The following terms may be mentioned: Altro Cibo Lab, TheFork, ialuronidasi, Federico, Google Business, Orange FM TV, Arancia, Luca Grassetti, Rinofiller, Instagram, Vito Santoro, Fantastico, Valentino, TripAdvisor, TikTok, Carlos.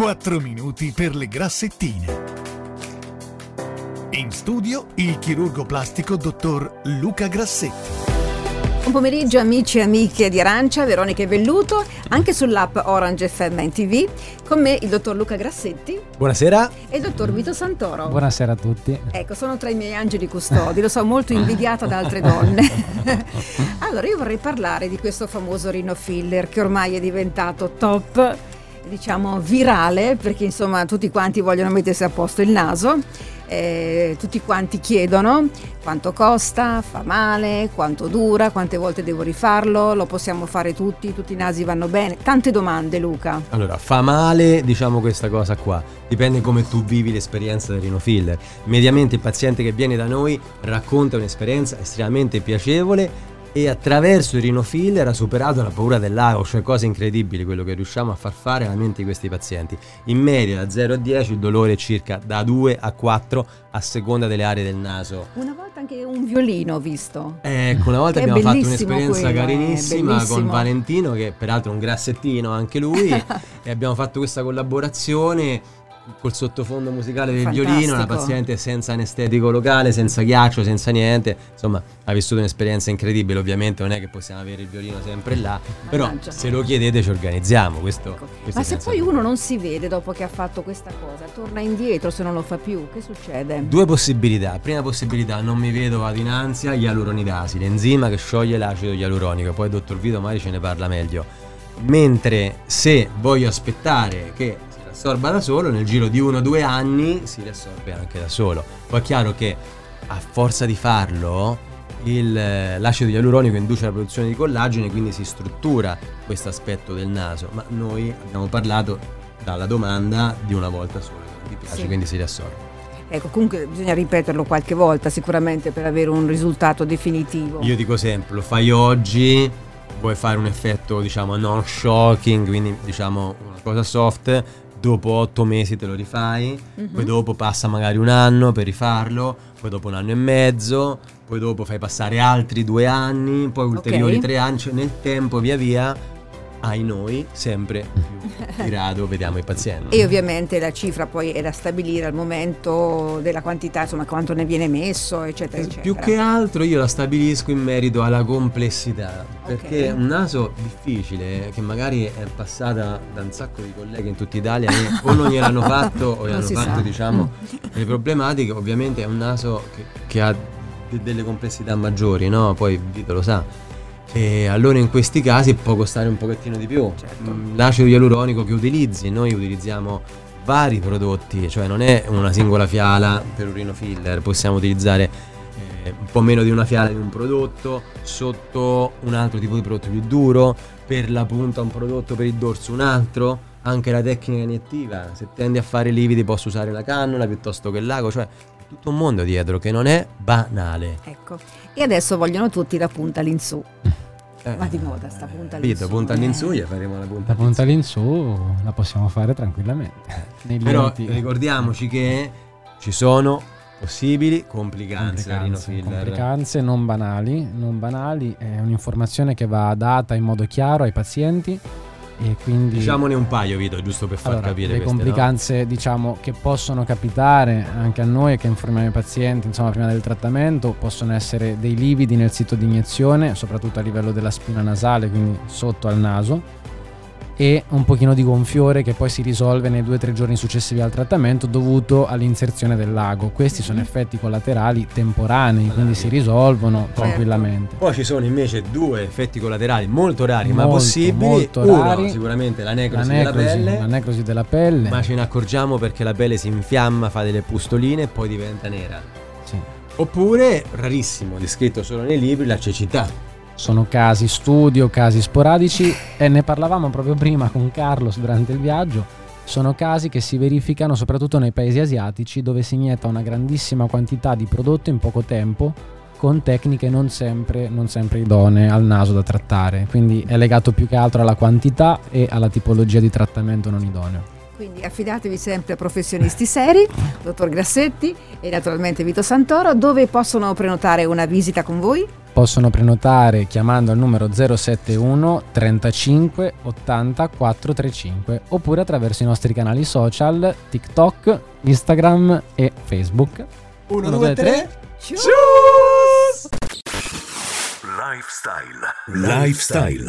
4 minuti per le grassettine. In studio il chirurgo plastico dottor Luca Grassetti. Buon pomeriggio amici e amiche di Arancia, Veronica e Velluto, anche sull'app Orange FM TV. Con me il dottor Luca Grassetti. Buonasera. E il dottor Vito Santoro. Buonasera a tutti. Ecco, sono tra i miei angeli custodi, lo so, molto invidiata da altre donne. Allora, io vorrei parlare di questo famoso Rinofiller che ormai è diventato top, diciamo virale, perché insomma tutti quanti vogliono mettersi a posto il naso. Tutti quanti chiedono quanto costa, fa male, quanto dura, quante volte devo rifarlo, lo possiamo fare tutti i nasi vanno bene, tante domande, Luca. Allora, fa male, diciamo questa cosa qua, dipende come tu vivi l'esperienza del Rinofiller. Mediamente il paziente che viene da noi racconta un'esperienza estremamente piacevole e attraverso il Rinofiller ha superato la paura dell'ago, cioè cose incredibili quello che riusciamo a far fare alla mente di questi pazienti. In media da 0 a 10 il dolore è circa da 2 a 4 a seconda delle aree del naso. Una volta anche un violino ho visto. Ecco, una volta abbiamo fatto un'esperienza carinissima con Valentino, che peraltro è un grassettino anche lui, e abbiamo fatto questa collaborazione col sottofondo musicale del Fantastico. Violino, una paziente senza anestetico locale, senza ghiaccio, senza niente, insomma ha vissuto un'esperienza incredibile. Ovviamente non è che possiamo avere il violino sempre là, però se lo chiedete ci organizziamo questo. Ma se poi uno non si vede dopo che ha fatto questa cosa, torna indietro se non lo fa più, che succede? Due possibilità: prima possibilità, non mi vedo, vado in ansia, ialuronidasi, l'enzima che scioglie l'acido ialuronico, poi il dottor Vito Mari ce ne parla meglio. Mentre se voglio aspettare che assorba da solo, nel giro di 1 o 2 anni si riassorbe anche da solo. Poi è chiaro che a forza di farlo l'acido ialuronico induce la produzione di collagene, quindi si struttura questo aspetto del naso, ma noi abbiamo parlato dalla domanda di una volta sola, ti piace, sì. Quindi si riassorbe. Ecco, comunque bisogna ripeterlo qualche volta sicuramente per avere un risultato definitivo. Io dico sempre, lo fai oggi, vuoi fare un effetto diciamo non shocking, quindi diciamo una cosa soft, dopo 8 mesi te lo rifai, poi dopo passa magari un anno per rifarlo, poi dopo un anno e mezzo, poi dopo fai passare altri 2 anni, poi ulteriori 3 anni, cioè nel tempo via via hai noi sempre più di grado vediamo i pazienti. E ovviamente la cifra poi è da stabilire al momento della quantità, insomma quanto ne viene messo eccetera eccetera. Più che altro io la stabilisco in merito alla complessità, perché un naso difficile che magari è passata da un sacco di colleghi in tutta Italia che o non gliel'hanno fatto o gli hanno fatto diciamo le problematiche, ovviamente è un naso che ha delle complessità maggiori, no? Poi Vito lo sa. E allora in questi casi può costare un pochettino di più, certo. L'acido ialuronico che utilizzi, noi utilizziamo vari prodotti, cioè non è una singola fiala per un Rinofiller, possiamo utilizzare un po' meno di una fiala di un prodotto, sotto un altro tipo di prodotto più duro, per la punta un prodotto, per il dorso un altro. Anche la tecnica iniettiva, se tendi a fare lividi posso usare la cannula piuttosto che l'ago, cioè tutto un mondo dietro che non è banale. Ecco, e adesso vogliono tutti la punta all'insù. Ma di moda sta punta all'insù. Punta all'insù, gli faremo la punta. La punta all'insù la possiamo fare tranquillamente. Però ricordiamoci che ci sono possibili complicanze non banali, è un'informazione che va data in modo chiaro ai pazienti. E quindi, diciamone un paio, Vito, giusto per far capire le complicanze, no? Diciamo che possono capitare anche a noi che informiamo i pazienti insomma prima del trattamento, possono essere dei lividi nel sito di iniezione, soprattutto a livello della spina nasale, quindi sotto al naso, e un pochino di gonfiore che poi si risolve nei 2 o 3 giorni successivi al trattamento dovuto all'inserzione dell'ago. Questi sono effetti collaterali temporanei, quindi si risolvono tranquillamente. Poi ci sono invece 2 effetti collaterali molto rari, ma possibili. Molto rari. Uno, sicuramente la necrosi della pelle, ma ce ne accorgiamo perché la pelle si infiamma, fa delle pustoline e poi diventa nera. Sì. Oppure, rarissimo, descritto solo nei libri, la cecità. Sono casi sporadici, e ne parlavamo proprio prima con Carlos durante il viaggio. Sono casi che si verificano soprattutto nei paesi asiatici, dove si inietta una grandissima quantità di prodotto in poco tempo con tecniche non sempre idonee al naso da trattare, quindi è legato più che altro alla quantità e alla tipologia di trattamento non idoneo. Quindi affidatevi sempre a professionisti seri, dottor Grassetti e naturalmente Vito Santoro. Dove possono prenotare una visita con voi? possono prenotare chiamando al numero 071 35 80 435 oppure attraverso i nostri canali social TikTok, Instagram e Facebook. 1, 2, 3, ciao! Lifestyle.